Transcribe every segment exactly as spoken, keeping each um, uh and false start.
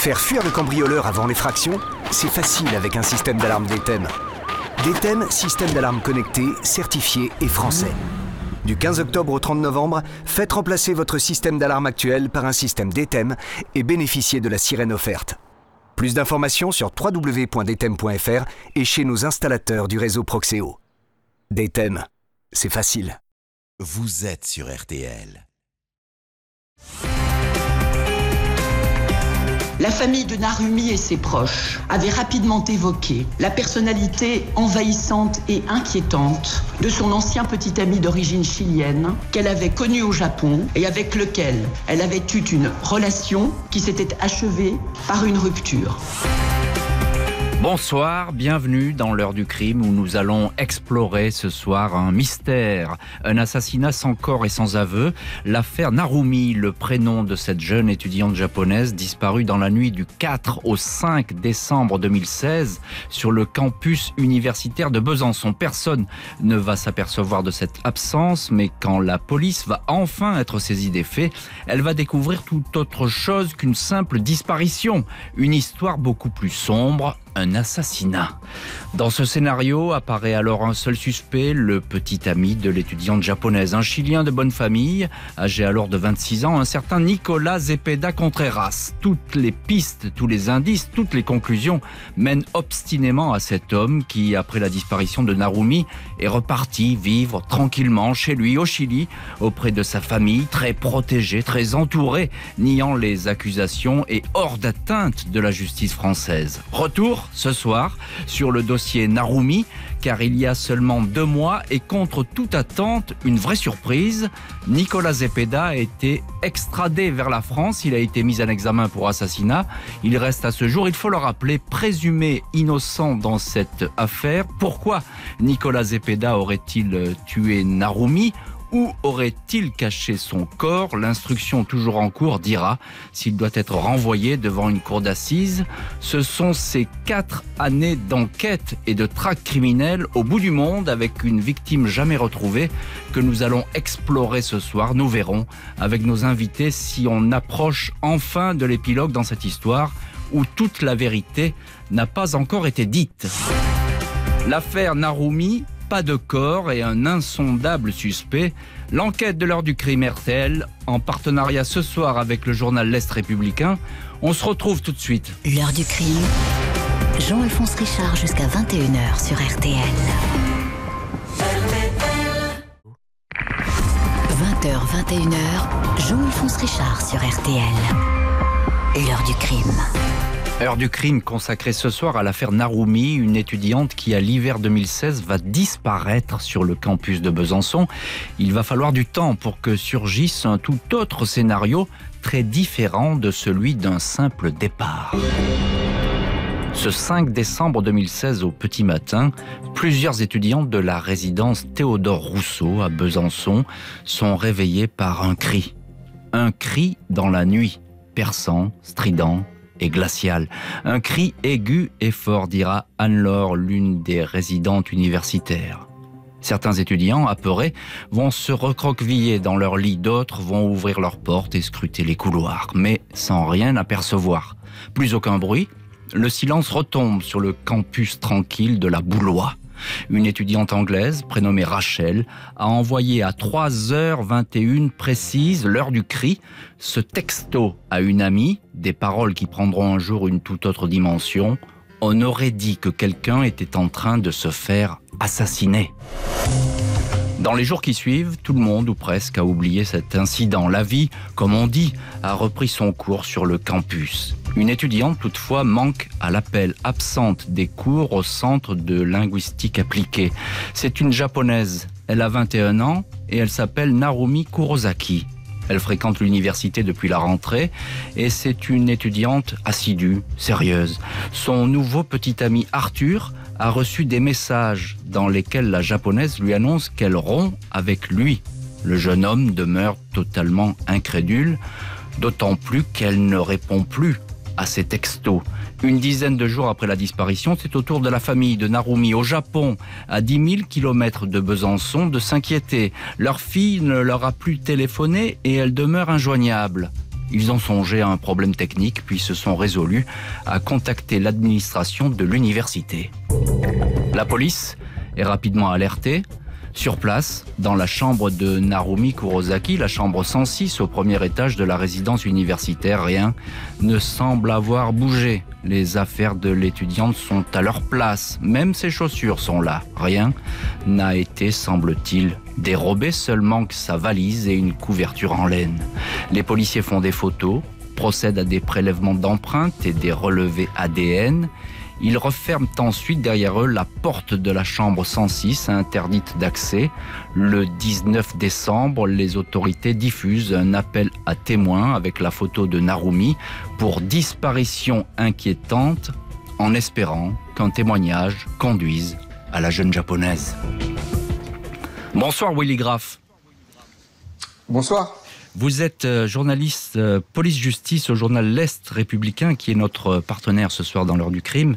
Faire fuir le cambrioleur avant l'effraction, c'est facile avec un système d'alarme D T E M. D T E M, système d'alarme connecté, certifié et français. Du quinze octobre au trente novembre, faites remplacer votre système d'alarme actuel par un système D T E M et bénéficiez de la sirène offerte. Plus d'informations sur w w w point d t e m point f r et chez nos installateurs du réseau Proxéo. D T E M, c'est facile. Vous êtes sur R T L. La famille de Narumi et ses proches avaient rapidement évoqué la personnalité envahissante et inquiétante de son ancien petit ami d'origine chilienne qu'elle avait connu au Japon et avec lequel elle avait eu une relation qui s'était achevée par une rupture. Bonsoir, bienvenue dans l'heure du crime où nous allons explorer ce soir un mystère, un assassinat sans corps et sans aveu, l'affaire Narumi, le prénom de cette jeune étudiante japonaise disparue dans la nuit du quatre au cinq décembre deux mille seize sur le campus universitaire de Besançon. Personne ne va s'apercevoir de cette absence, mais quand la police va enfin être saisie des faits, elle va découvrir tout autre chose qu'une simple disparition, une histoire beaucoup plus sombre. Un assassinat. Dans ce scénario apparaît alors un seul suspect, le petit ami de l'étudiante japonaise, un Chilien de bonne famille, âgé alors de vingt-six ans, un certain Nicolas Zepeda Contreras. Toutes les pistes, tous les indices, toutes les conclusions mènent obstinément à cet homme qui, après la disparition de Narumi, est reparti vivre tranquillement chez lui au Chili, auprès de sa famille, très protégée, très entourée, niant les accusations et hors d'atteinte de la justice française. Retour ce soir sur le dossier Narumi, car il y a seulement deux mois et contre toute attente, une vraie surprise, Nicolas Zepeda a été extradé vers la France. Il a été mis en examen pour assassinat. Il reste à ce jour, il faut le rappeler, présumé innocent dans cette affaire. Pourquoi Nicolas Zepeda aurait-il tué Narumi ? Où aurait-il caché son corps ? L'instruction toujours en cours dira s'il doit être renvoyé devant une cour d'assises. Ce sont ces quatre années d'enquête et de traque criminelle au bout du monde avec une victime jamais retrouvée que nous allons explorer ce soir. Nous verrons avec nos invités si on approche enfin de l'épilogue dans cette histoire où toute la vérité n'a pas encore été dite. L'affaire Narumi, pas de corps et un insondable suspect. L'enquête de l'heure du crime R T L, en partenariat ce soir avec le journal L'Est Républicain. On se retrouve tout de suite. L'heure du crime, Jean-Alphonse Richard jusqu'à vingt et une heures sur R T L. vingt heures, vingt et une heures, Jean-Alphonse Richard sur R T L. L'heure du crime. Heure du crime consacrée ce soir à l'affaire Narumi, une étudiante qui, à l'hiver deux mille seize, va disparaître sur le campus de Besançon. Il va falloir du temps pour que surgisse un tout autre scénario très différent de celui d'un simple départ. Ce cinq décembre deux mille seize, au petit matin, plusieurs étudiantes de la résidence Théodore Rousseau à Besançon sont réveillées par un cri. Un cri dans la nuit, perçant, strident, et glacial. Un cri aigu et fort, dira Anne-Laure, l'une des résidentes universitaires. Certains étudiants, apeurés, vont se recroqueviller dans leur lit. D'autres vont ouvrir leurs portes et scruter les couloirs, mais sans rien apercevoir. Plus aucun bruit, le silence retombe sur le campus tranquille de la Bouloie. Une étudiante anglaise, prénommée Rachel, a envoyé à trois heures vingt et une précise, l'heure du cri, ce texto à une amie, des paroles qui prendront un jour une toute autre dimension. On aurait dit que quelqu'un était en train de se faire assassiner. Dans les jours qui suivent, tout le monde, ou presque, a oublié cet incident. La vie, comme on dit, a repris son cours sur le campus. Une étudiante, toutefois, manque à l'appel, absente des cours au centre de linguistique appliquée. C'est une japonaise. Elle a vingt et un ans et elle s'appelle Narumi Kurosaki. Elle fréquente l'université depuis la rentrée et c'est une étudiante assidue, sérieuse. Son nouveau petit ami Arthur a reçu des messages dans lesquels la japonaise lui annonce qu'elle rompt avec lui. Le jeune homme demeure totalement incrédule, d'autant plus qu'elle ne répond plus à ses textos. Une dizaine de jours après la disparition, c'est au tour de la famille de Narumi au Japon, à dix mille kilomètres de Besançon, de s'inquiéter. Leur fille ne leur a plus téléphoné et elle demeure injoignable. Ils ont songé à un problème technique puis se sont résolus à contacter l'administration de l'université. La police est rapidement alertée. Sur place, dans la chambre de Narumi Kurosaki, la chambre cent six au premier étage de la résidence universitaire, rien ne semble avoir bougé. Les affaires de l'étudiante sont à leur place, même ses chaussures sont là. Rien n'a été, semble-t-il, dérobé, seulement que sa valise et une couverture en laine. Les policiers font des photos, procèdent à des prélèvements d'empreintes et des relevés A D N. Ils referment ensuite derrière eux la porte de la chambre cent six, interdite d'accès. Le dix-neuf décembre, les autorités diffusent un appel à témoins avec la photo de Narumi pour disparition inquiétante, en espérant qu'un témoignage conduise à la jeune japonaise. Bonsoir Willy Graff. Bonsoir. Vous êtes journaliste euh, police-justice au journal L'Est Républicain, qui est notre partenaire ce soir dans l'heure du crime.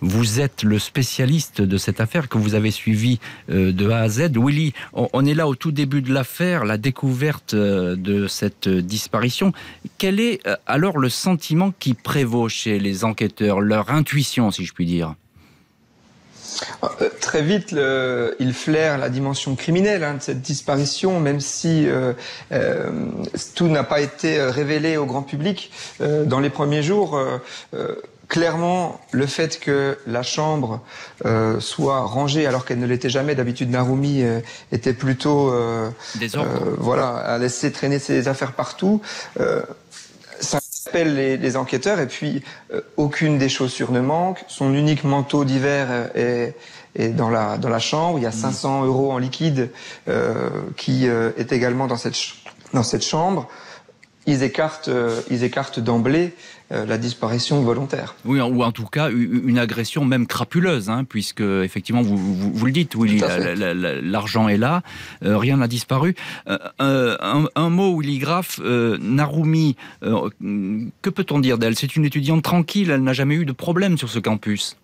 Vous êtes le spécialiste de cette affaire que vous avez suivie euh, de A à Z. Willy, on, on est là au tout début de l'affaire, la découverte euh, de cette euh, disparition. Quel est euh, alors le sentiment qui prévaut chez les enquêteurs, leur intuition, si je puis dire ? Euh, très vite, le, il flaire la dimension criminelle hein, de cette disparition, même si euh, euh, tout n'a pas été révélé au grand public euh, dans les premiers jours. Euh, euh, Clairement, le fait que la chambre euh, soit rangée alors qu'elle ne l'était jamais, d'habitude Narumi euh, était plutôt euh, euh, voilà, à laisser traîner ses affaires partout. Euh, ça... Les, les enquêteurs, et puis euh, aucune des chaussures ne manque. Son unique manteau d'hiver est, est dans, la, dans la chambre. Il y a cinq cents euros en liquide euh, qui euh, est également dans cette, dans cette chambre. Ils écartent, euh, ils écartent d'emblée euh, la disparition volontaire. Oui, ou en tout cas une agression même crapuleuse, hein, puisque effectivement vous, vous, vous le dites, Willy, l'argent est là, euh, rien n'a disparu. Euh, euh, un, un mot, Willy Graff, euh, Narumi, euh, que peut-on dire d'elle? C'est une étudiante tranquille, elle n'a jamais eu de problème sur ce campus.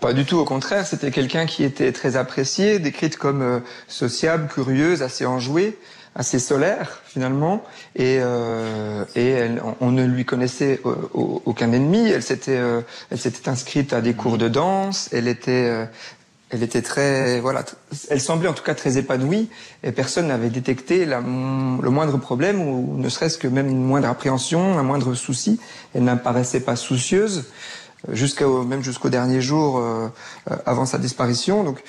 Pas du tout, au contraire, c'était quelqu'un qui était très apprécié, décrite comme euh, sociable, curieuse, assez enjouée, assez solaire finalement, et, euh, et elle, on ne lui connaissait aucun ennemi. Elle s'était euh, elle s'était inscrite à des cours de danse. Elle était euh, elle était très voilà, elle semblait en tout cas très épanouie, et personne n'avait détecté la, le moindre problème, ou ne serait-ce que même une moindre appréhension, un moindre souci. Elle n'apparaissait pas soucieuse jusqu'au même jusqu'au dernier jour euh, avant sa disparition. Donc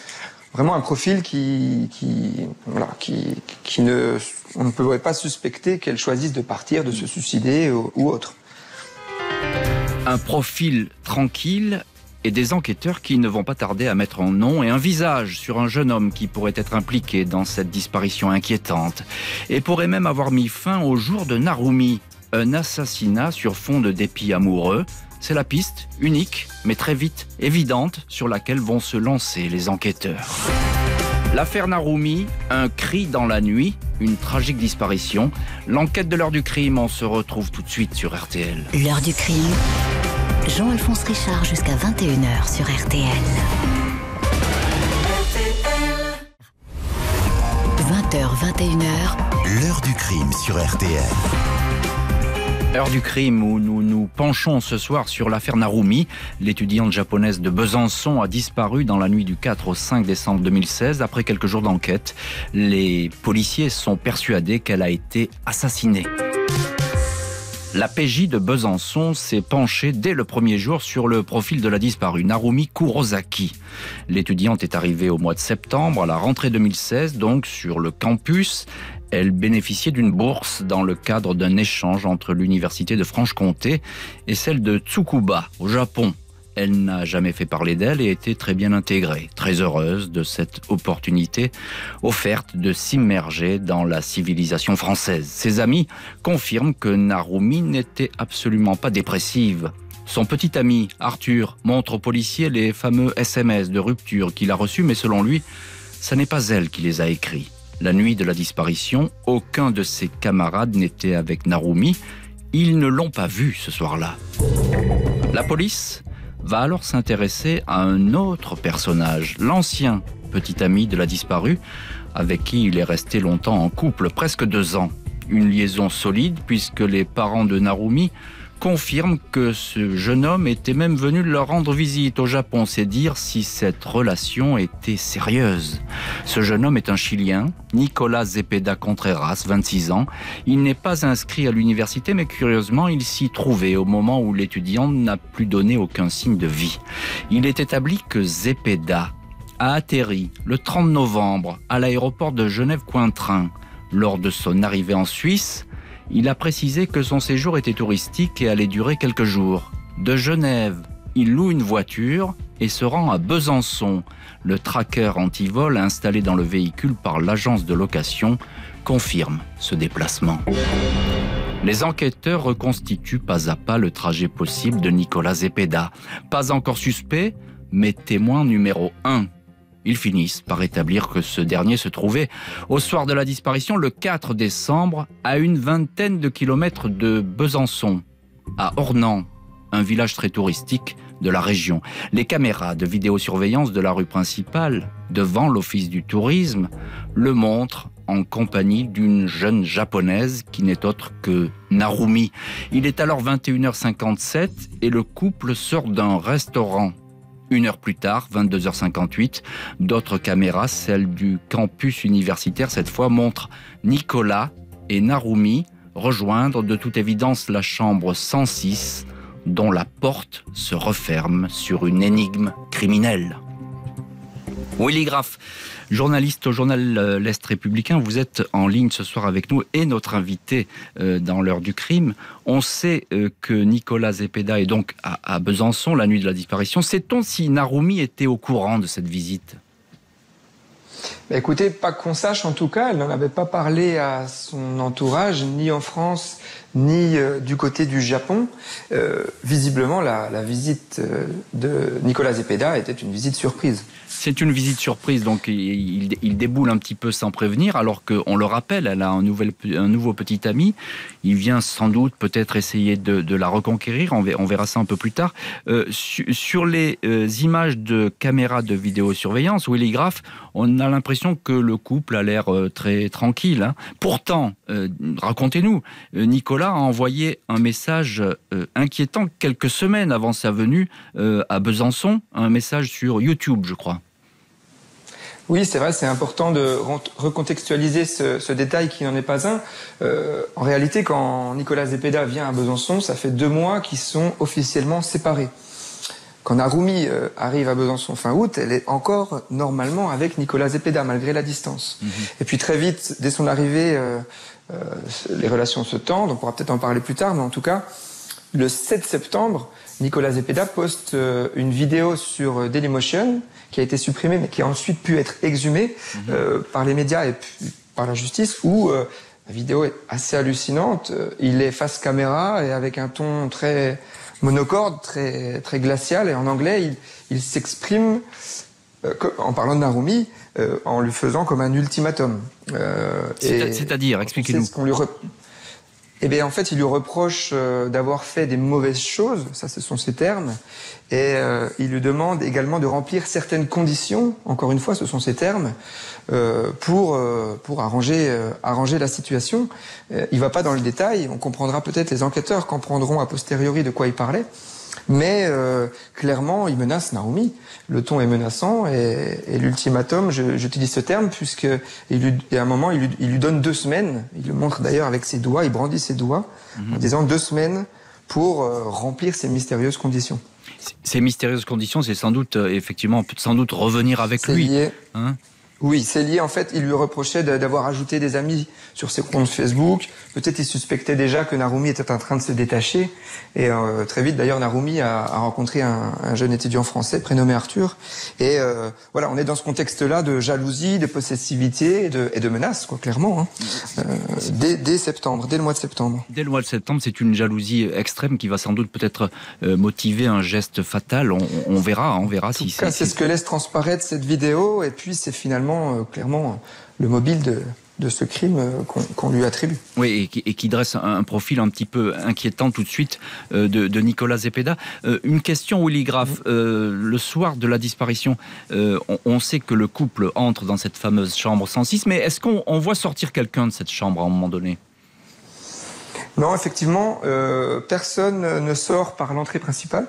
vraiment un profil qui, qui, voilà, qui, qui ne, on ne pouvait pas suspecter qu'elle choisisse de partir, de se suicider ou, ou autre. Un profil tranquille et des enquêteurs qui ne vont pas tarder à mettre un nom et un visage sur un jeune homme qui pourrait être impliqué dans cette disparition inquiétante et pourrait même avoir mis fin au jour de Narumi. Un assassinat sur fond de dépit amoureux. C'est la piste, unique, mais très vite évidente, sur laquelle vont se lancer les enquêteurs. L'affaire Narumi, un cri dans la nuit, une tragique disparition. L'enquête de l'heure du crime, on se retrouve tout de suite sur R T L. L'heure du crime, Jean-Alphonse Richard jusqu'à vingt et une heures sur R T L. vingt heures, vingt et une heures. L'heure du crime sur R T L. Heure du crime où nous nous penchons ce soir sur l'affaire Narumi. L'étudiante japonaise de Besançon a disparu dans la nuit du quatre au cinq décembre deux mille seize. Après quelques jours d'enquête, les policiers sont persuadés qu'elle a été assassinée. La P J de Besançon s'est penchée dès le premier jour sur le profil de la disparue, Narumi Kurosaki. L'étudiante est arrivée au mois de septembre, à la rentrée deux mille seize, donc sur le campus. Elle bénéficiait d'une bourse dans le cadre d'un échange entre l'université de Franche-Comté et celle de Tsukuba, au Japon. Elle n'a jamais fait parler d'elle et était très bien intégrée, très heureuse de cette opportunité offerte de s'immerger dans la civilisation française. Ses amis confirment que Narumi n'était absolument pas dépressive. Son petit ami, Arthur, montre aux policiers les fameux S M S de rupture qu'il a reçus, mais selon lui, ça n'est pas elle qui les a écrits. La nuit de la disparition, aucun de ses camarades n'était avec Narumi. Ils ne l'ont pas vue ce soir-là. La police va alors s'intéresser à un autre personnage, l'ancien petit ami de la disparue, avec qui il est resté longtemps en couple, presque deux ans. une liaison solide puisque les parents de Narumi confirment que ce jeune homme était même venu leur rendre visite au Japon. C'est dire si cette relation était sérieuse. Ce jeune homme est un Chilien, Nicolas Zepeda Contreras, vingt-six ans. Il n'est pas inscrit à l'université, mais curieusement, il s'y trouvait au moment où l'étudiant n'a plus donné aucun signe de vie. Il est établi que Zepeda a atterri le trente novembre à l'aéroport de Genève-Cointrin. Lors de son arrivée en Suisse, il a précisé que son séjour était touristique et allait durer quelques jours. De Genève, il loue une voiture et se rend à Besançon. Le tracker antivol installé dans le véhicule par l'agence de location confirme ce déplacement. Les enquêteurs reconstituent pas à pas le trajet possible de Nicolas Zepeda. Pas encore suspect, mais témoin numéro un. Ils finissent par établir que ce dernier se trouvait au soir de la disparition, le quatre décembre, à une vingtaine de kilomètres de Besançon, à Ornans, un village très touristique de la région. Les caméras de vidéosurveillance de la rue principale, devant l'office du tourisme, le montrent en compagnie d'une jeune japonaise qui n'est autre que Narumi. Il est alors vingt et une heures cinquante-sept et le couple sort d'un restaurant. Une heure plus tard, vingt-deux heures cinquante-huit, d'autres caméras, celles du campus universitaire cette fois, montrent Nicolas et Narumi rejoindre de toute évidence la chambre cent six, dont la porte se referme sur une énigme criminelle. Willy Graff, journaliste au journal L'Est Républicain, vous êtes en ligne ce soir avec nous et notre invité dans l'heure du crime. On sait que Nicolas Zepeda est donc à Besançon la nuit de la disparition. Sait-on si Narumi était au courant de cette visite ? Bah écoutez, pas qu'on sache en tout cas, elle n'en avait pas parlé à son entourage, ni en France, ni euh, du côté du Japon. Euh, visiblement, la, la visite de Nicolas Zepeda était une visite surprise. C'est une visite surprise, donc il, il déboule un petit peu sans prévenir, alors qu'on le rappelle, elle a un, nouvel, un nouveau petit ami. Il vient sans doute peut-être essayer de, de la reconquérir, on, ver, on verra ça un peu plus tard. Euh, su, sur les euh, images de caméras de vidéosurveillance, Willy Graff, on a l'impression que le couple a l'air très tranquille. Hein. Pourtant, euh, racontez-nous, Nicolas a envoyé un message euh, inquiétant quelques semaines avant sa venue euh, à Besançon, un message sur YouTube, je crois. Oui, c'est vrai, c'est important de recontextualiser ce, ce détail qui n'en est pas un. Euh, en réalité, quand Nicolas Zepeda vient à Besançon, ça fait deux mois qu'ils sont officiellement séparés. Quand Narumi arrive à Besançon fin août, elle est encore normalement avec Nicolas Zepeda, malgré la distance. Mmh. Et puis très vite, dès son arrivée, euh, euh, les relations se tendent, on pourra peut-être en parler plus tard, mais en tout cas, le sept septembre, Nicolas Zepeda poste euh, une vidéo sur Dailymotion, qui a été supprimée, mais qui a ensuite pu être exhumée mmh. euh, par les médias et par la justice, où euh, la vidéo est assez hallucinante. Il est face caméra et avec un ton très monocorde, très, très glacial, et en anglais, il, il s'exprime, euh, en parlant de Narumi, euh, en lui faisant comme un ultimatum. Euh, C'est-à-dire, expliquez-nous. Ce qu'on lui rep... Eh bien, en fait, il lui reproche euh, d'avoir fait des mauvaises choses, ça ce sont ses termes, et euh, il lui demande également de remplir certaines conditions, encore une fois, ce sont ses termes, euh, pour, euh, pour arranger, euh, arranger la situation. Euh, il ne va pas dans le détail, on comprendra peut-être, les enquêteurs comprendront a posteriori de quoi il parlait, mais euh, clairement, il menace Narumi. Le ton est menaçant, et, et l'ultimatum, j'utilise ce terme, puisque il lui, et à un moment, il lui, il lui donne deux semaines, il le montre d'ailleurs avec ses doigts, il brandit ses doigts, mmh. en disant deux semaines pour euh, remplir ces mystérieuses conditions. Ces mystérieuses conditions, c'est sans doute, effectivement, on peut sans doute revenir avec lui. Lié. Hein ? Oui, c'est lié, en fait, il lui reprochait d'avoir ajouté des amis sur ses comptes Facebook. Peut-être il suspectait déjà que Narumi était en train de se détacher. Et euh, très vite, d'ailleurs, Narumi a, a rencontré un, un jeune étudiant français prénommé Arthur. Et euh, voilà, on est dans ce contexte-là de jalousie, de possessivité et de, et de menaces, quoi, clairement. Hein. Euh, dès, dès septembre, dès le mois de septembre. Dès le mois de septembre, c'est une jalousie extrême qui va sans doute peut-être euh, motiver un geste fatal. On, on verra, on verra si c'est... En tout cas, c'est ce que laisse transparaître cette vidéo. Et puis, c'est finalement clairement le mobile de, de ce crime qu'on qu'on lui attribue. Oui, et qui, et qui dresse un, un profil un petit peu inquiétant tout de suite euh, de, de Nicolas Zepeda. Euh, une question, Willy Graff. Euh, le soir de la disparition, euh, on, on sait que le couple entre dans cette fameuse chambre cent six, mais est-ce qu'on voit sortir quelqu'un de cette chambre à un moment donné ? Non, effectivement, euh, personne ne sort par l'entrée principale.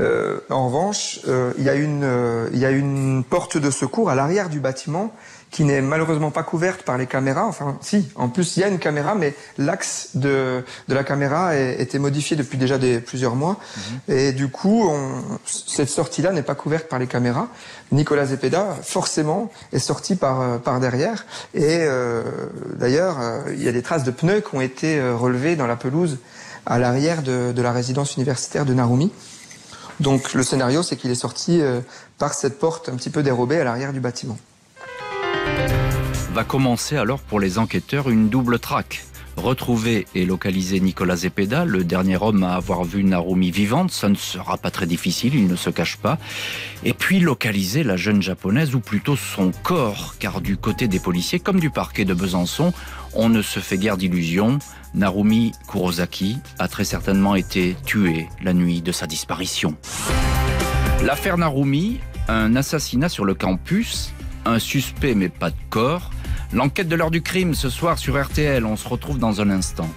Euh, en revanche, euh, il y a une, euh, il y a une porte de secours à l'arrière du bâtiment qui n'est malheureusement pas couverte par les caméras. Enfin, si, en plus, il y a une caméra, mais l'axe de, de la caméra était modifié depuis déjà des, plusieurs mois. Mmh. Et du coup, on, cette sortie-là n'est pas couverte par les caméras. Nicolas Zepeda, forcément, est sorti par, par derrière. Et euh, d'ailleurs, il y a des traces de pneus qui ont été relevées dans la pelouse à l'arrière de, de la résidence universitaire de Narumi. Donc, le scénario, c'est qu'il est sorti euh, par cette porte un petit peu dérobée à l'arrière du bâtiment. Va commencer alors pour les enquêteurs une double traque. Retrouver et localiser Nicolas Zepeda, le dernier homme à avoir vu Narumi vivante, ça ne sera pas très difficile, il ne se cache pas. Et puis localiser la jeune japonaise, ou plutôt son corps, car du côté des policiers, comme du parquet de Besançon, on ne se fait guère d'illusions. Narumi Kurosaki a très certainement été tuée la nuit de sa disparition. L'affaire Narumi, un assassinat sur le campus, un suspect mais pas de corps. L'enquête de l'heure du crime ce soir sur R T L. On se retrouve dans un instant.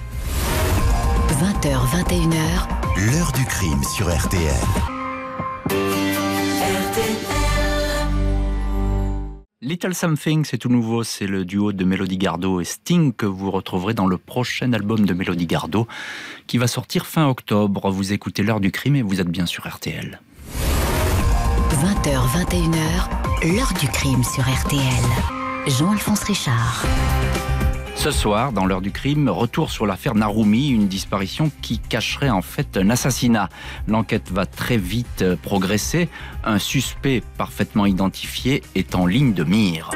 vingt heures, vingt et une heures. L'heure du crime sur R T L. Little Something, c'est tout nouveau, c'est le duo de Melody Gardot et Sting que vous retrouverez dans le prochain album de Melody Gardot qui va sortir fin octobre. Vous écoutez l'heure du crime et vous êtes bien sur R T L. vingt heures, vingt et une heures, l'heure du crime sur R T L. Jean-Alphonse Richard. Ce soir, dans l'heure du crime, retour sur l'affaire Narumi, une disparition qui cacherait en fait un assassinat. L'enquête va très vite progresser. Un suspect parfaitement identifié est en ligne de mire.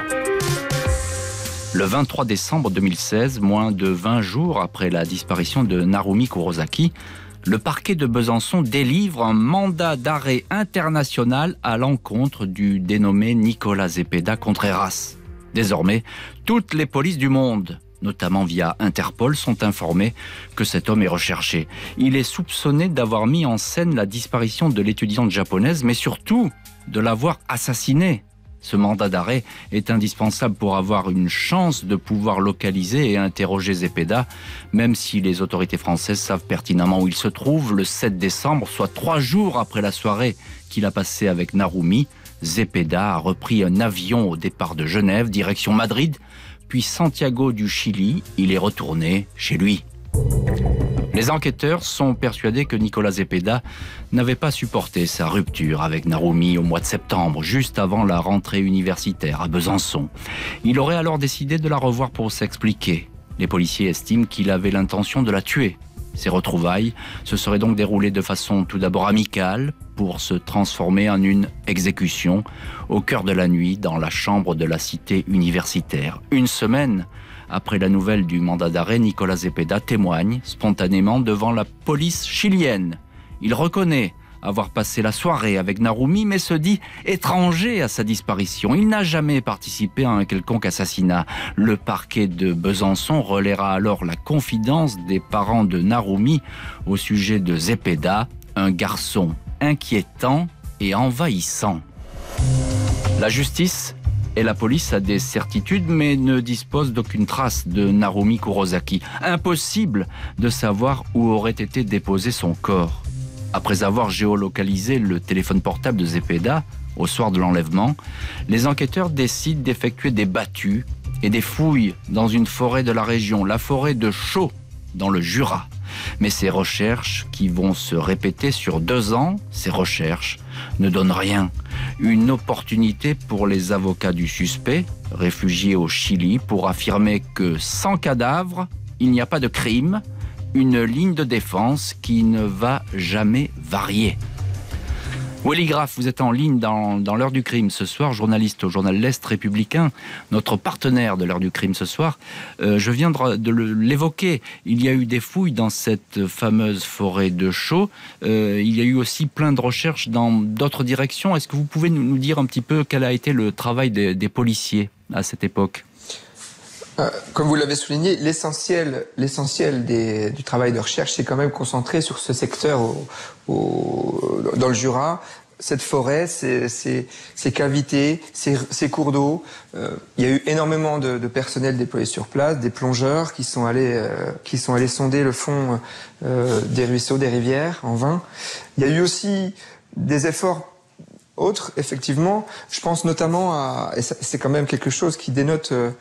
Le vingt-trois décembre deux mille seize, moins de vingt jours après la disparition de Narumi Kurosaki, le parquet de Besançon délivre un mandat d'arrêt international à l'encontre du dénommé Nicolas Zepeda Contreras. Désormais, toutes les polices du monde, notamment via Interpol, sont informées que cet homme est recherché. Il est soupçonné d'avoir mis en scène la disparition de l'étudiante japonaise, mais surtout de l'avoir assassinée. Ce mandat d'arrêt est indispensable pour avoir une chance de pouvoir localiser et interroger Zepeda, même si les autorités françaises savent pertinemment où il se trouve. Le sept décembre, soit trois jours après la soirée qu'il a passée avec Narumi, Zepeda a repris un avion au départ de Genève, direction Madrid, puis Santiago du Chili. Il est retourné chez lui. Les enquêteurs sont persuadés que Nicolas Zepeda n'avait pas supporté sa rupture avec Narumi au mois de septembre, juste avant la rentrée universitaire à Besançon. Il aurait alors décidé de la revoir pour s'expliquer. Les policiers estiment qu'il avait l'intention de la tuer. Ces retrouvailles se seraient donc déroulées de façon tout d'abord amicale, pour se transformer en une exécution au cœur de la nuit dans la chambre de la cité universitaire. Une semaine après la nouvelle du mandat d'arrêt, Nicolas Zepeda témoigne spontanément devant la police chilienne. Il reconnaît avoir passé la soirée avec Narumi, mais se dit étranger à sa disparition. Il n'a jamais participé à un quelconque assassinat. Le parquet de Besançon relaiera alors la confidence des parents de Narumi au sujet de Zepeda, un garçon inquiétant et envahissant. La justice et la police a des certitudes, mais ne dispose d'aucune trace de Narumi Kurosaki. Impossible de savoir où aurait été déposé son corps. Après avoir géolocalisé le téléphone portable de Zepeda au soir de l'enlèvement, les enquêteurs décident d'effectuer des battues et des fouilles dans une forêt de la région, la forêt de Chaux, dans le Jura. Mais ces recherches, qui vont se répéter sur deux ans, ces recherches ne donnent rien. Une opportunité pour les avocats du suspect, réfugiés au Chili, pour affirmer que sans cadavre, il n'y a pas de crime, une ligne de défense qui ne va jamais varier. Willy Graff, vous êtes en ligne dans, dans l'heure du crime ce soir, journaliste au journal L'Est Républicain, notre partenaire de l'heure du crime ce soir. Euh, je viens de, de l'évoquer, il y a eu des fouilles dans cette fameuse forêt de Chaux, euh, il y a eu aussi plein de recherches dans d'autres directions. Est-ce que vous pouvez nous, nous dire un petit peu quel a été le travail des, des policiers à cette époque ? Comme vous l'avez souligné, l'essentiel, l'essentiel des, du travail de recherche s'est quand même concentré sur ce secteur au, au, dans le Jura, cette forêt, ces, ces, ces cavités, ces, ces cours d'eau. Euh, il y a eu énormément de, de personnel déployé sur place, des plongeurs qui sont allés, euh, qui sont allés sonder le fond euh, des ruisseaux, des rivières, en vain. Il y a eu aussi des efforts autres, effectivement. Je pense notamment à... Et c'est quand même quelque chose qui dénote... Euh,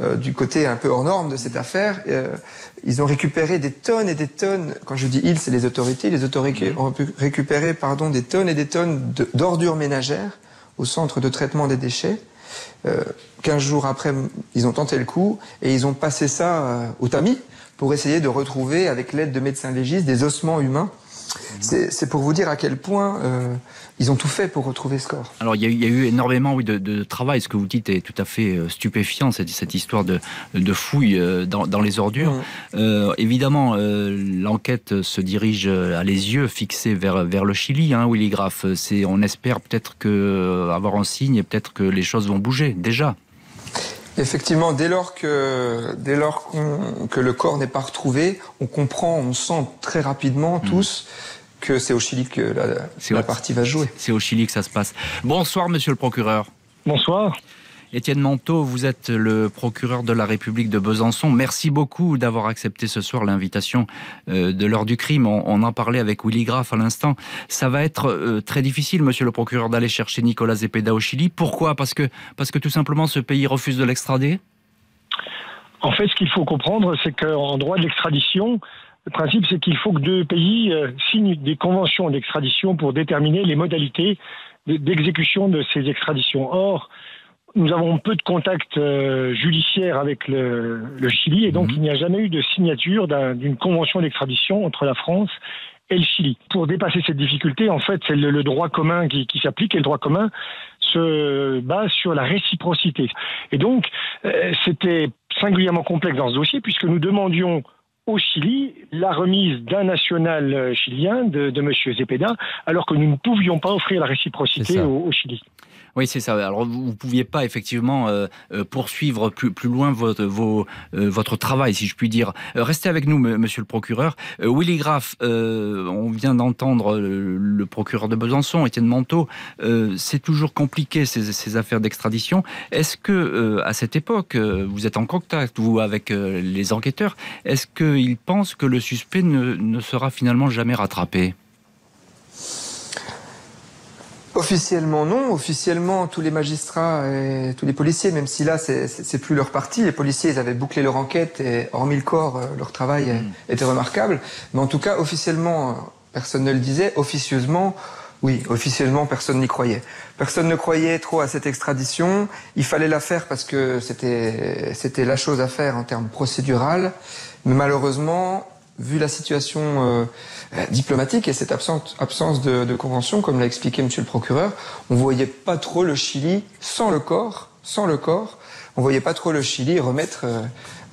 Euh, du côté un peu hors norme de cette affaire, euh, ils ont récupéré des tonnes et des tonnes, quand je dis ils, c'est les autorités, les autorités ont pu récupérer pardon, des tonnes et des tonnes de, d'ordures ménagères au centre de traitement des déchets. Euh, quinze jours après, ils ont tenté le coup et ils ont passé ça euh, au tamis pour essayer de retrouver, avec l'aide de médecins légistes, des ossements humains. C'est, c'est pour vous dire à quel point euh, ils ont tout fait pour retrouver ce corps. Alors il y a eu, il y a eu énormément oui, de, de travail. Ce que vous dites est tout à fait stupéfiant, cette, cette histoire de, de fouilles dans, dans les ordures. Mmh. Euh, évidemment, euh, l'enquête se dirige à les yeux fixés vers, vers le Chili, hein, Willy Graff. C'est, on espère peut-être que, avoir un signe et peut-être que les choses vont bouger déjà. Effectivement, dès lors que dès lors qu'on, que le corps n'est pas retrouvé, on comprend, on sent très rapidement tous mmh. que c'est au Chili que la, la partie va jouer. C'est au Chili que ça se passe. Bonsoir, monsieur le procureur. Bonsoir. Étienne Manteau, vous êtes le procureur de la République de Besançon. Merci beaucoup d'avoir accepté ce soir l'invitation de l'heure du crime. On en parlait avec Willy Graff à l'instant. Ça va être très difficile, monsieur le procureur, d'aller chercher Nicolas Zepeda au Chili. Pourquoi ? Parce que, parce que tout simplement, ce pays refuse de l'extrader ? En fait, ce qu'il faut comprendre, c'est qu'en droit de l'extradition, le principe, c'est qu'il faut que deux pays signent des conventions d'extradition pour déterminer les modalités d'exécution de ces extraditions. Or, nous avons peu de contacts euh, judiciaires avec le, le Chili et donc mmh. il n'y a jamais eu de signature d'un, d'une convention d'extradition entre la France et le Chili. Pour dépasser cette difficulté, en fait, c'est le, le droit commun qui, qui s'applique et le droit commun se base sur la réciprocité. Et donc, euh, c'était singulièrement complexe dans ce dossier puisque nous demandions au Chili la remise d'un national chilien, de, de M. Zepeda, alors que nous ne pouvions pas offrir la réciprocité au, au Chili. Oui, c'est ça. Alors, vous ne pouviez pas, effectivement, euh, poursuivre plus, plus loin votre, vos, euh, votre travail, si je puis dire. Euh, restez avec nous, m- monsieur le procureur. Euh, Willy Graff, euh, on vient d'entendre le, le procureur de Besançon, Étienne Manteau. Euh, c'est toujours compliqué, ces, ces affaires d'extradition. Est-ce que, euh, à cette époque, euh, vous êtes en contact, vous, avec euh, les enquêteurs, est-ce qu'ils pensent que le suspect ne, ne sera finalement jamais rattrapé ? Officiellement non, officiellement tous les magistrats et tous les policiers, même si là c'est, c'est, c'est plus leur partie, les policiers ils avaient bouclé leur enquête et hormis le corps, leur travail mmh. était remarquable, mais en tout cas officiellement personne ne le disait, officieusement oui, officiellement personne n'y croyait. Personne ne croyait trop à cette extradition, il fallait la faire parce que c'était, c'était la chose à faire en termes procédurales, mais malheureusement... Vu la situation euh, diplomatique et cette absence, absence de, de convention, comme l'a expliqué monsieur le procureur, on voyait pas trop le Chili sans le corps, sans le corps, on voyait pas trop le Chili remettre euh,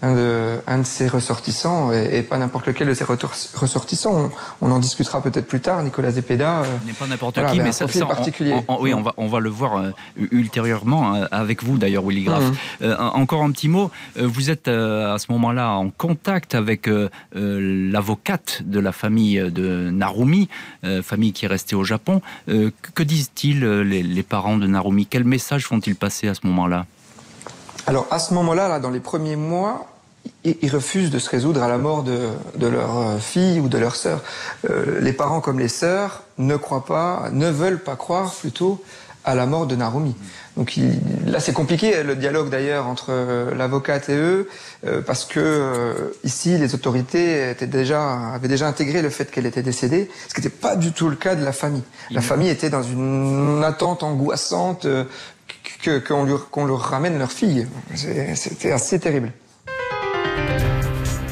un, de, un de ses ressortissants et, et pas n'importe lequel de ses retor- ressortissants. On, on en discutera peut-être plus tard. Nicolas Zepeda, euh, il n'est pas n'importe voilà, qui, mais ça, ça on, on, on, oui, on va on va le voir euh, ultérieurement euh, avec vous d'ailleurs, Willy Graff. Mmh. Euh, encore un petit mot. Euh, vous êtes euh, à ce moment-là en contact avec euh, euh, l'avocate de la famille de Narumi, euh, famille qui est restée au Japon. Euh, que disent-ils euh, les, les parents de Narumi? Quel message font-ils passer à ce moment-là? Alors à ce moment-là, là, dans les premiers mois, ils refusent de se résoudre à la mort de, de leur fille ou de leur sœur. Euh, les parents comme les sœurs ne croient pas, ne veulent pas croire plutôt à la mort de Narumi. Donc il, là c'est compliqué le dialogue d'ailleurs entre l'avocate et eux euh, parce que euh, ici les autorités étaient déjà, avaient déjà intégré le fait qu'elle était décédée, ce qui n'était pas du tout le cas de la famille. La famille était dans une attente angoissante euh, que, qu'on, lui, qu'on leur ramène leur fille. C'est, c'était assez terrible.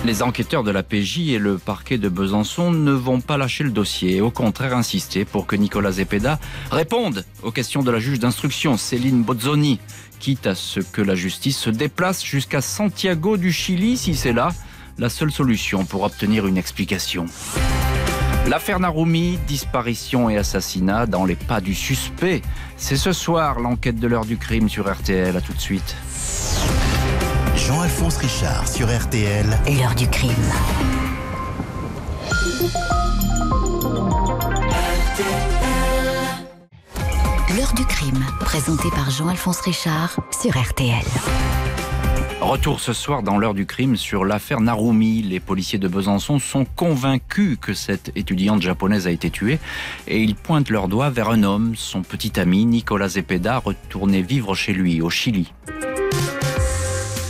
Les enquêteurs de la P J et le parquet de Besançon ne vont pas lâcher le dossier et au contraire insister pour que Nicolas Zepeda réponde aux questions de la juge d'instruction Céline Bozzoni, quitte à ce que la justice se déplace jusqu'à Santiago du Chili si c'est là la seule solution pour obtenir une explication. L'affaire Narumi, disparition et assassinat dans les pas du suspect. C'est ce soir l'enquête de l'heure du crime sur R T L. À tout de suite. Jean-Alphonse Richard sur R T L. L'heure du crime. L'heure du crime, présenté par Jean-Alphonse Richard sur R T L. Retour ce soir dans l'heure du crime sur l'affaire Narumi. Les policiers de Besançon sont convaincus que cette étudiante japonaise a été tuée et ils pointent leur doigt vers un homme, son petit ami Nicolas Zepeda, retourné vivre chez lui au Chili.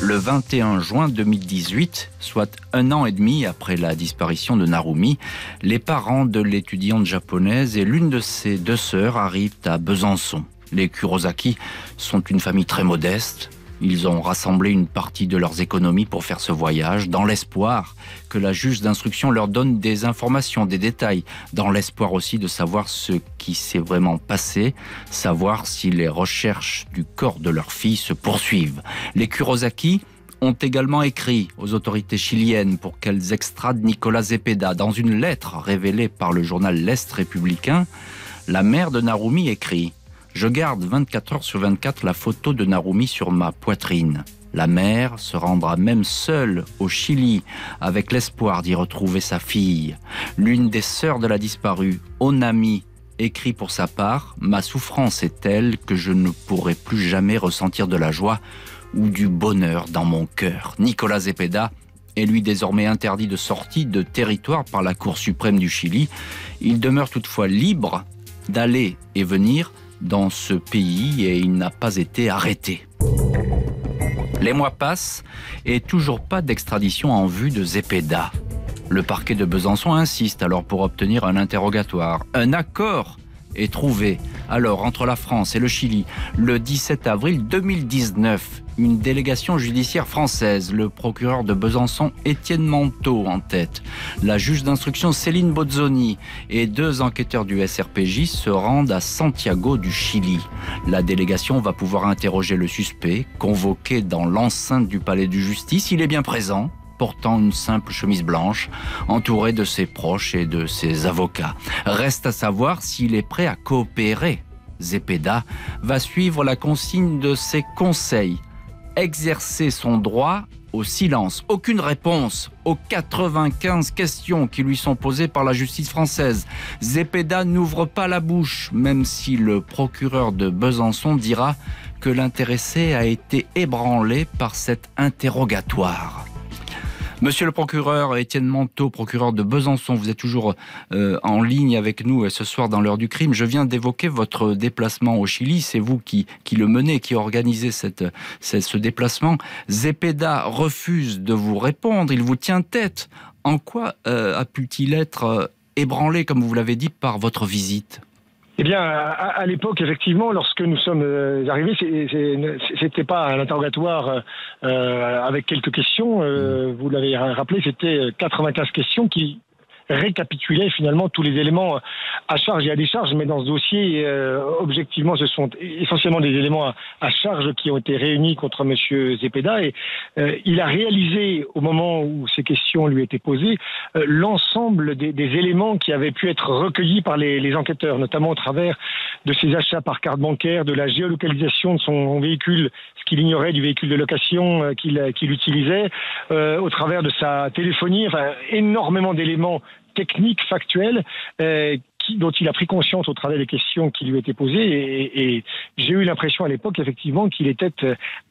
Le vingt et un juin deux mille dix-huit, soit un an et demi après la disparition de Narumi, les parents de l'étudiante japonaise et l'une de ses deux sœurs arrivent à Besançon. Les Kurosaki sont une famille très modeste. Ils ont rassemblé une partie de leurs économies pour faire ce voyage, dans l'espoir que la juge d'instruction leur donne des informations, des détails, dans l'espoir aussi de savoir ce qui s'est vraiment passé, savoir si les recherches du corps de leur fille se poursuivent. Les Kurosaki ont également écrit aux autorités chiliennes pour qu'elles extradent Nicolas Zepeda. Dans une lettre révélée par le journal L'Est Républicain, la mère de Narumi écrit: je garde vingt-quatre heures sur vingt-quatre la photo de Narumi sur ma poitrine. La mère se rendra même seule au Chili avec l'espoir d'y retrouver sa fille. L'une des sœurs de la disparue, Onami, écrit pour sa part: ma souffrance est telle que je ne pourrai plus jamais ressentir de la joie ou du bonheur dans mon cœur. Nicolas Zepeda est lui désormais interdit de sortie de territoire par la Cour suprême du Chili. Il demeure toutefois libre d'aller et venir dans ce pays et il n'a pas été arrêté. Les mois passent et toujours pas d'extradition en vue de Zepeda. Le parquet de Besançon insiste alors pour obtenir un interrogatoire. Un accord est trouvé alors entre la France et le Chili. Le dix-sept avril deux mille dix-neuf, une délégation judiciaire française, le procureur de Besançon Étienne Manteau en tête, la juge d'instruction Céline Bozzoni et deux enquêteurs du S R P J se rendent à Santiago du Chili. La délégation va pouvoir interroger le suspect, convoqué dans l'enceinte du palais de justice. Il est bien présent, portant une simple chemise blanche, entouré de ses proches et de ses avocats. Reste à savoir s'il est prêt à coopérer. Zepeda va suivre la consigne de ses conseils, exercer son droit au silence. Aucune réponse aux quatre-vingt-quinze questions qui lui sont posées par la justice française. Zepeda n'ouvre pas la bouche, même si le procureur de Besançon dira que l'intéressé a été ébranlé par cet interrogatoire. Monsieur le procureur, Étienne Manteau, procureur de Besançon, vous êtes toujours euh, en ligne avec nous ce soir dans l'heure du crime. Je viens d'évoquer votre déplacement au Chili. C'est vous qui, qui le menez, qui organisez cette, cette, ce déplacement. Zepeda refuse de vous répondre. Il vous tient tête. En quoi euh, a pu-t-il être euh, ébranlé, comme vous l'avez dit, par votre visite ? Eh bien, à, à l'époque, effectivement, lorsque nous sommes arrivés, c'était pas un interrogatoire euh, avec quelques questions. Euh, vous l'avez rappelé, c'était quatre-vingt-quinze questions qui récapitulaient finalement tous les éléments à charge et à décharge. Mais dans ce dossier, euh, objectivement, ce sont essentiellement des éléments à, à charge qui ont été réunis contre Monsieur Zepeda. Et euh, il a réalisé, au moment où ces questions lui étaient posées, euh, l'ensemble des, des éléments qui avaient pu être recueillis par les, les enquêteurs, notamment au travers de ses achats par carte bancaire, de la géolocalisation de son véhicule, ce qu'il ignorait du véhicule de location euh, qu'il qu'il utilisait, euh, au travers de sa téléphonie, enfin, énormément d'éléments techniques, factuelles, euh, dont il a pris conscience au travers des questions qui lui étaient posées. Et, et j'ai eu l'impression à l'époque, effectivement, qu'il était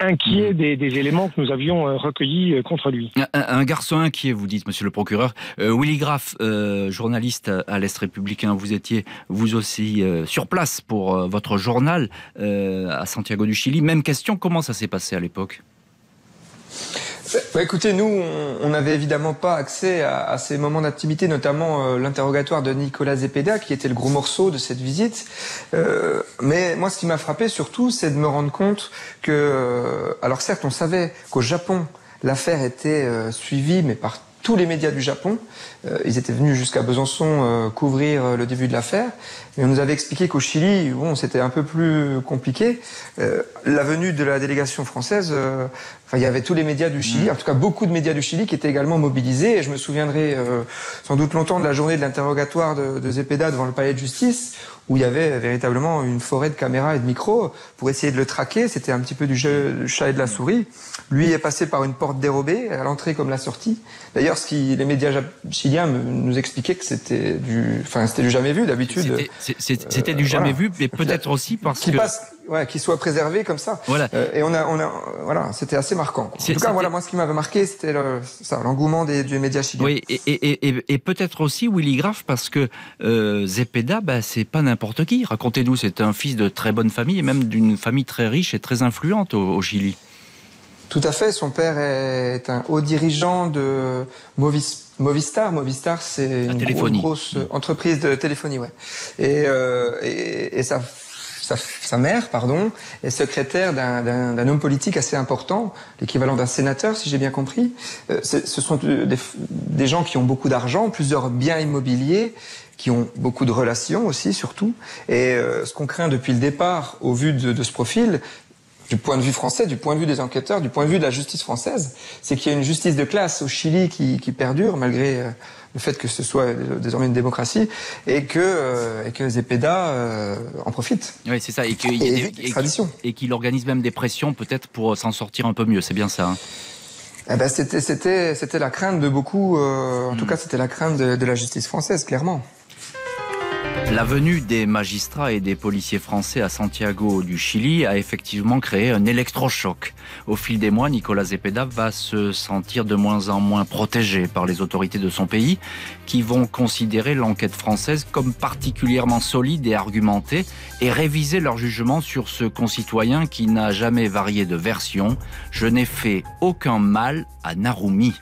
inquiet des, des éléments que nous avions recueillis contre lui. Un, un garçon inquiet, vous dites, monsieur le procureur. Euh, Willy Graff, euh, journaliste à l'Est Républicain, vous étiez vous aussi euh, sur place pour euh, votre journal euh, à Santiago du Chili. Même question, comment ça s'est passé à l'époque ? Bah, écoutez, nous, on n'avait évidemment pas accès à, à ces moments d'intimité, notamment euh, l'interrogatoire de Nicolas Zepeda, qui était le gros morceau de cette visite. Euh, mais moi, ce qui m'a frappé surtout, c'est de me rendre compte que... Euh, alors certes, on savait qu'au Japon, l'affaire était euh, suivie, mais par tous les médias du Japon. Euh, ils étaient venus jusqu'à Besançon euh, couvrir euh, le début de l'affaire. Et on nous avait expliqué qu'au Chili, bon, c'était un peu plus compliqué. Euh, la venue de la délégation française... Euh, Enfin, il y avait tous les médias du Chili, en tout cas beaucoup de médias du Chili qui étaient également mobilisés. Et je me souviendrai euh, sans doute longtemps de la journée de l'interrogatoire de, de Zepeda devant le palais de justice, où il y avait véritablement une forêt de caméras et de micros pour essayer de le traquer. C'était un petit peu du jeu du chat et de la souris. Lui est passé par une porte dérobée, à l'entrée comme la sortie. D'ailleurs, ce qui, les médias chiliens nous expliquaient que c'était du, enfin, c'était du jamais vu d'habitude. C'était euh, du jamais voilà. vu, mais peut-être aussi parce qu'il que... passe, ouais, qu'il soit préservé comme ça. Voilà. Euh, et on a, on a, voilà, c'était assez marquant. En tout cas, voilà, moi, ce qui m'avait marqué, c'était le, ça, l'engouement des, des médias chiliens. Oui, et, et, et, et peut-être aussi Willy Graff, parce que euh, Zepeda, bah, c'est pas n'importe N'importe qui. Racontez-nous, c'est un fils de très bonne famille et même d'une famille très riche et très influente au, au Chili. Tout à fait. Son père est un haut dirigeant de Movis, Movistar. Movistar, c'est une grosse, grosse entreprise de téléphonie. Ouais. Et, euh, et, et sa, sa, sa mère pardon, est secrétaire d'un, d'un, d'un homme politique assez important, l'équivalent d'un sénateur, si j'ai bien compris. Euh, ce sont des, des gens qui ont beaucoup d'argent, plusieurs biens immobiliers, qui ont beaucoup de relations aussi, surtout. Et euh, ce qu'on craint depuis le départ, au vu de, de ce profil, du point de vue français, du point de vue des enquêteurs, du point de vue de la justice française, c'est qu'il y a une justice de classe au Chili qui, qui perdure, malgré euh, le fait que ce soit désormais une démocratie, et que, euh, et que Zepeda euh, en profite. Oui, c'est ça. Et qu'il y a des traditions. Et qu'il organise même des pressions, peut-être, pour s'en sortir un peu mieux. C'est bien ça, hein. Eh ben c'était, c'était, c'était la crainte de beaucoup. Euh, en mmh. tout cas, c'était la crainte de, de la justice française, clairement. La venue des magistrats et des policiers français à Santiago du Chili a effectivement créé un électrochoc. Au fil des mois, Nicolas Zepeda va se sentir de moins en moins protégé par les autorités de son pays, qui vont considérer l'enquête française comme particulièrement solide et argumentée et réviser leur jugement sur ce concitoyen qui n'a jamais varié de version. « Je n'ai fait aucun mal à Narumi ».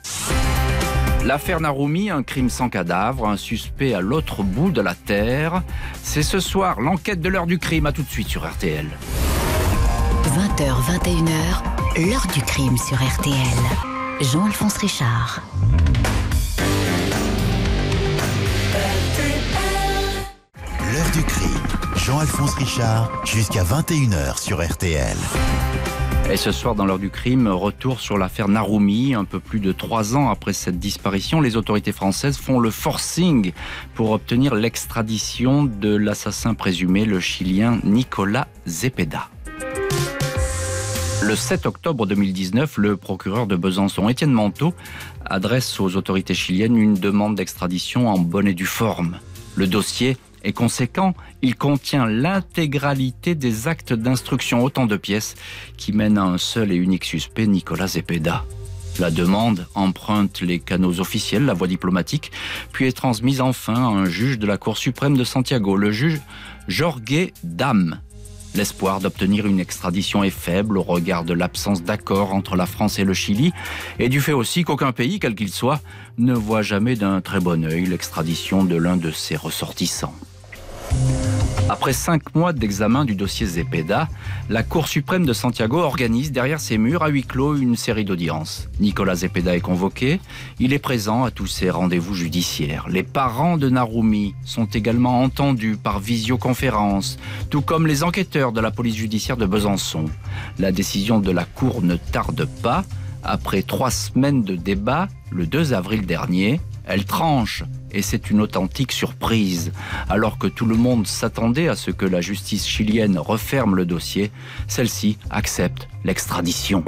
L'affaire Narumi, un crime sans cadavre, un suspect à l'autre bout de la terre. C'est ce soir, l'enquête de l'heure du crime, à tout de suite sur R T L. vingt heures, vingt et une heures, l'heure du crime sur R T L. Jean-Alphonse Richard. L'heure du crime, Jean-Alphonse Richard, jusqu'à vingt et une heures sur R T L. Et ce soir, dans l'heure du crime, retour sur l'affaire Narumi. Un peu plus de trois ans après cette disparition, les autorités françaises font le forcing pour obtenir l'extradition de l'assassin présumé, le Chilien Nicolas Zepeda. Le sept octobre deux mille dix-neuf, le procureur de Besançon, Étienne Manteau, adresse aux autorités chiliennes une demande d'extradition en bonne et due forme. Le dossier est conséquent, il contient l'intégralité des actes d'instruction, autant de pièces qui mènent à un seul et unique suspect, Nicolas Zepeda. La demande emprunte les canaux officiels, la voie diplomatique, puis est transmise enfin à un juge de la Cour suprême de Santiago, le juge Jorge Dam. L'espoir d'obtenir une extradition est faible au regard de l'absence d'accord entre la France et le Chili et du fait aussi qu'aucun pays, quel qu'il soit, ne voit jamais d'un très bon œil l'extradition de l'un de ses ressortissants. Après cinq mois d'examen du dossier Zepeda, la Cour suprême de Santiago organise derrière ses murs à huis clos une série d'audiences. Nicolas Zepeda est convoqué, il est présent à tous ses rendez-vous judiciaires. Les parents de Narumi sont également entendus par visioconférence, tout comme les enquêteurs de la police judiciaire de Besançon. La décision de la Cour ne tarde pas. Après trois semaines de débat, le deux avril dernier, elle tranche. Et c'est une authentique surprise. Alors que tout le monde s'attendait à ce que la justice chilienne referme le dossier, celle-ci accepte l'extradition.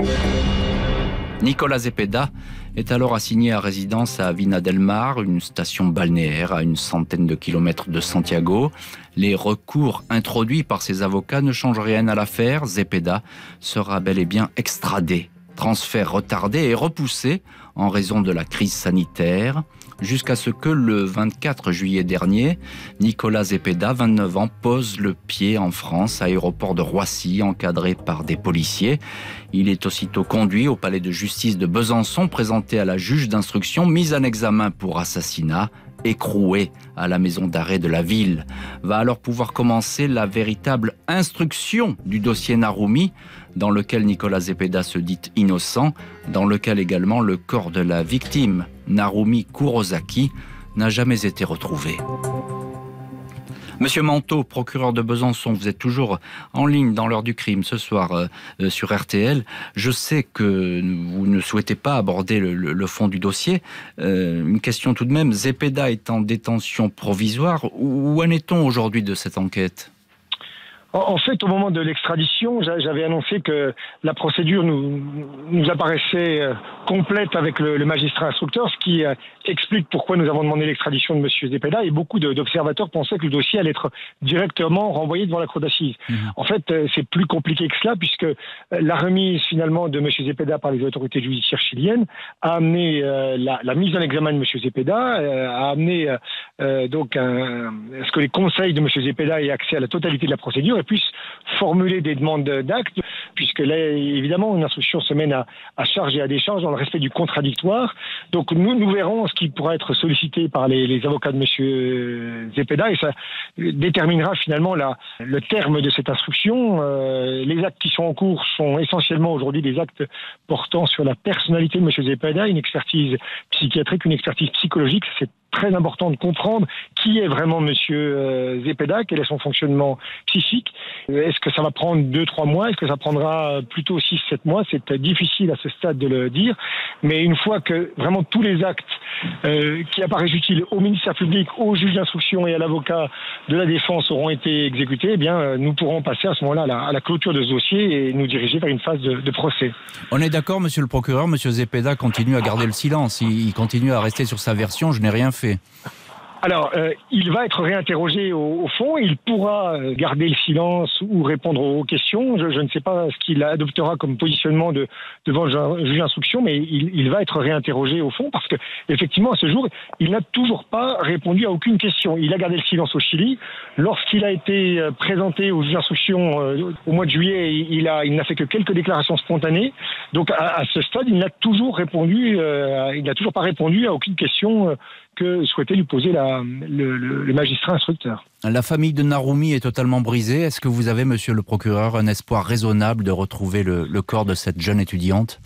Nicolas Zepeda est alors assigné à résidence à Viña del Mar, une station balnéaire à une centaine de kilomètres de Santiago. Les recours introduits par ses avocats ne changent rien à l'affaire. Zepeda sera bel et bien extradé. Transfert retardé et repoussé en raison de la crise sanitaire, jusqu'à ce que le vingt-quatre juillet dernier, Nicolas Zepeda, vingt-neuf ans, pose le pied en France, à l'aéroport de Roissy, encadré par des policiers. Il est aussitôt conduit au palais de justice de Besançon, présenté à la juge d'instruction, mise en examen pour assassinat, écroué à la maison d'arrêt de la ville. Va alors pouvoir commencer la véritable instruction du dossier Narumi, dans lequel Nicolas Zepeda se dit innocent, dans lequel également le corps de la victime, Narumi Kurosaki, n'a jamais été retrouvé. Monsieur Manteau, procureur de Besançon, vous êtes toujours en ligne dans l'heure du crime ce soir euh, sur R T L. Je sais que vous ne souhaitez pas aborder le, le, le fond du dossier. Euh, une question tout de même, Zepeda est en détention provisoire. Où, où en est-on aujourd'hui de cette enquête ? En fait, au moment de l'extradition, j'avais annoncé que la procédure nous, nous apparaissait complète avec le, le magistrat instructeur, ce qui explique pourquoi nous avons demandé l'extradition de M. Zepeda, et beaucoup d'observateurs pensaient que le dossier allait être directement renvoyé devant la cour d'assises. Mmh. En fait, c'est plus compliqué que cela, puisque la remise finalement de M. Zepeda par les autorités judiciaires chiliennes a amené euh, la, la mise en examen de M. Zepeda, euh, a amené euh, donc un, ce que les conseils de M. Zepeda aient accès à la totalité de la procédure, et puisse formuler des demandes d'actes, puisque là, évidemment, une instruction se mène à, à charge et à décharge dans le respect du contradictoire. Donc, nous, nous verrons ce qui pourra être sollicité par les, les avocats de M. Zepeda, et ça déterminera finalement la, le terme de cette instruction. Euh, les actes qui sont en cours sont essentiellement aujourd'hui des actes portant sur la personnalité de M. Zepeda, une expertise psychiatrique, une expertise psychologique. C'est très important de comprendre qui est vraiment M. Zepeda, quel est son fonctionnement psychique. Est-ce que ça va prendre deux à trois mois? Est-ce que ça prendra plutôt six à sept mois? C'est difficile à ce stade de le dire. Mais une fois que vraiment tous les actes euh, qui apparaissent utiles au ministère public, au juge d'instruction et à l'avocat de la défense auront été exécutés, eh bien, nous pourrons passer à ce moment-là à la, à la clôture de ce dossier et nous diriger vers une phase de, de procès. On est d'accord, Monsieur le procureur, M. Zepeda continue à garder le silence. Il, il continue à rester sur sa version, je n'ai rien fait. Alors, euh, il va être réinterrogé au, au fond, il pourra garder le silence ou répondre aux questions. Je, je ne sais pas ce qu'il adoptera comme positionnement de, devant le juge d'instruction, mais il, il va être réinterrogé au fond parce que, effectivement, à ce jour, il n'a toujours pas répondu à aucune question. Il a gardé le silence au Chili. Lorsqu'il a été présenté au juge d'instruction euh, au mois de juillet, il n'a il n'a fait que quelques déclarations spontanées. Donc, à, à ce stade, il n'a toujours répondu, euh, il n'a toujours pas répondu à aucune question euh, que souhaitait lui poser la, le, le, le magistrat instructeur. La famille de Narumi est totalement brisée. Est-ce que vous avez, monsieur le procureur, un espoir raisonnable de retrouver le, le corps de cette jeune étudiante ?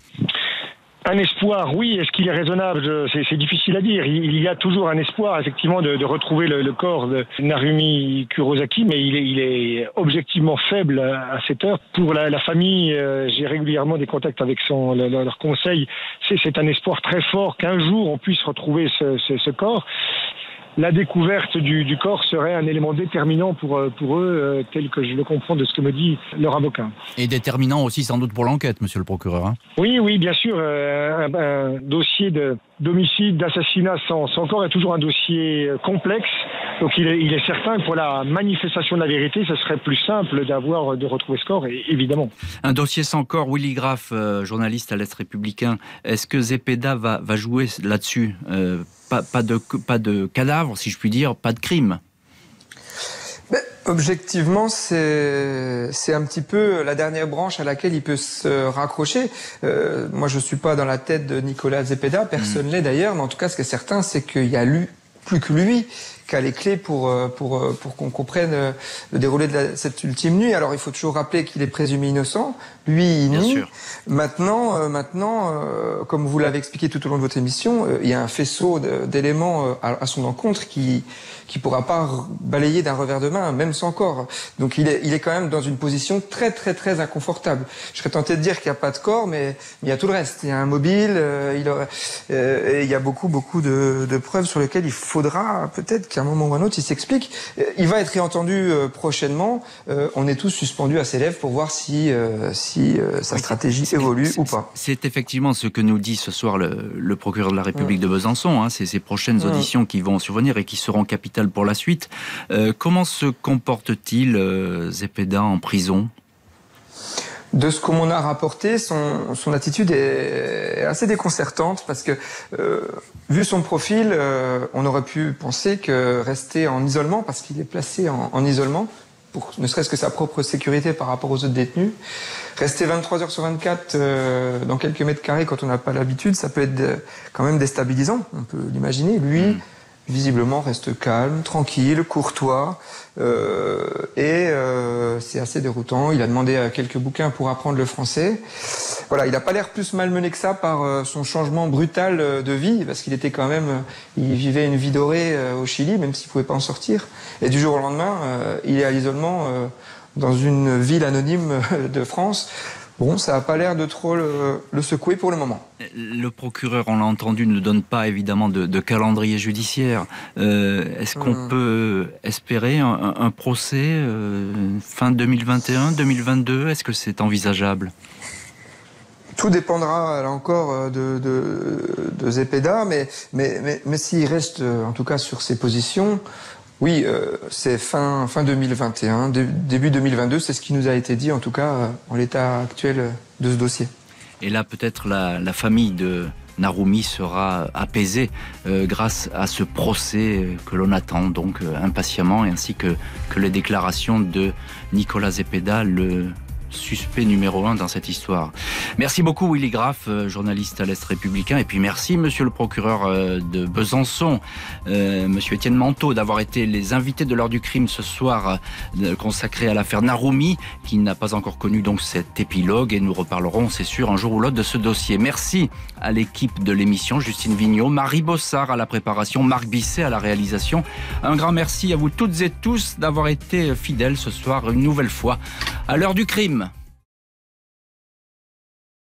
Un espoir, oui. Est-ce qu'il est raisonnable ? C'est difficile à dire. Il y a toujours un espoir, effectivement, de, de retrouver le, le corps de Narumi Kurosaki, mais il est, il est objectivement faible à cette heure. Pour la, la famille, euh, j'ai régulièrement des contacts avec son, le, leur conseil. C'est un espoir très fort qu'un jour on puisse retrouver ce, ce, ce corps. La découverte du, du corps serait un élément déterminant pour, pour eux, euh, tel que je le comprends de ce que me dit leur avocat. Et déterminant aussi sans doute pour l'enquête, monsieur le procureur. Hein. Oui, oui, bien sûr. Euh, un, un dossier de... d'homicide, d'assassinat sans, sans corps est toujours un dossier complexe. Donc il est, il est certain que pour la manifestation de la vérité, ce serait plus simple d'avoir de retrouver ce corps, et, évidemment. Un dossier sans corps, Willy Graff, euh, journaliste à l'Est Républicain. Est-ce que Zepeda va, va jouer là-dessus ? euh, pas, pas, de, pas de cadavre, si je puis dire, pas de crime ? Ben, objectivement, c'est c'est un petit peu la dernière branche à laquelle il peut se raccrocher. Euh, moi, je suis pas dans la tête de Nicolas Zepeda, personne mmh. l'est d'ailleurs, mais en tout cas, ce qui est certain, c'est qu'il y a lui, plus que lui, qui a les clés pour pour pour qu'on comprenne le déroulé de la, cette ultime nuit. Alors, il faut toujours rappeler qu'il est présumé innocent. Lui, il Bien nie. Sûr. Maintenant, euh, maintenant, euh, comme vous l'avez expliqué tout au long de votre émission, euh, il y a un faisceau d'éléments euh, à, à son encontre qui qui pourra pas balayer d'un revers de main, même sans corps. Donc, il est il est quand même dans une position très très très inconfortable. Je serais tenté de dire qu'il n'y a pas de corps, mais il y a tout le reste. Il y a un mobile, euh, il aura, euh, et il y a beaucoup beaucoup de, de preuves sur lesquelles il faudra peut-être qu'à un moment ou à un autre il s'explique. Il va être réentendu euh, prochainement. Euh, on est tous suspendus à ses lèvres pour voir si euh, si si euh, sa stratégie évolue ou pas. C'est effectivement ce que nous dit ce soir le, le procureur de la République ouais. de Besançon. Hein, c'est ces prochaines auditions ouais. qui vont survenir et qui seront capitales pour la suite. Euh, comment se comporte-t-il, euh, Zepeda, en prison ? De ce qu'on m'en a rapporté, son, son attitude est assez déconcertante parce que, euh, vu son profil, euh, on aurait pu penser que rester en isolement, parce qu'il est placé en, en isolement, pour ne serait-ce que sa propre sécurité par rapport aux autres détenus. Rester vingt-trois heures sur vingt-quatre euh, dans quelques mètres carrés quand on n'a pas l'habitude, ça peut être euh, quand même déstabilisant, on peut l'imaginer. Lui, mmh. visiblement reste calme, tranquille, courtois, euh, et euh, c'est assez déroutant. Il a demandé euh, quelques bouquins pour apprendre le français. Voilà, il n'a pas l'air plus malmené que ça par euh, son changement brutal euh, de vie, parce qu'il était quand même, euh, il vivait une vie dorée euh, au Chili, même s'il ne pouvait pas en sortir. Et du jour au lendemain, euh, il est à l'isolement euh, dans une ville anonyme de France. Bon, ça n'a pas l'air de trop le, le secouer pour le moment. Le procureur, on l'a entendu, ne donne pas évidemment de, de calendrier judiciaire. Euh, Est-ce qu'on hum. peut espérer un, un procès euh, fin deux mille vingt et un, deux mille vingt-deux? Est-ce que c'est envisageable? Tout dépendra, là encore, de, de, de Zepeda, mais, mais, mais, mais s'il reste, en tout cas, sur ses positions... Oui, euh, c'est fin, fin deux mille vingt et un, de, début deux mille vingt-deux, c'est ce qui nous a été dit, en tout cas, euh, en l'état actuel de ce dossier. Et là, peut-être la, la famille de Narumi sera apaisée euh, grâce à ce procès que l'on attend donc euh, impatiemment, et ainsi que, que les déclarations de Nicolas Zepeda, le suspect numéro un dans cette histoire. Merci beaucoup Willy Graff, journaliste à l'Est Républicain, et puis merci monsieur le procureur de Besançon, euh, monsieur Étienne Manteau, d'avoir été les invités de l'heure du crime ce soir, euh, consacré à l'affaire Narumi, qui n'a pas encore connu donc cet épilogue, et nous reparlerons, c'est sûr, un jour ou l'autre de ce dossier. Merci à l'équipe de l'émission, Justine Vignot, Marie Bossard à la préparation, Marc Bisset à la réalisation. Un grand merci à vous toutes et tous d'avoir été fidèles ce soir une nouvelle fois à l'heure du crime.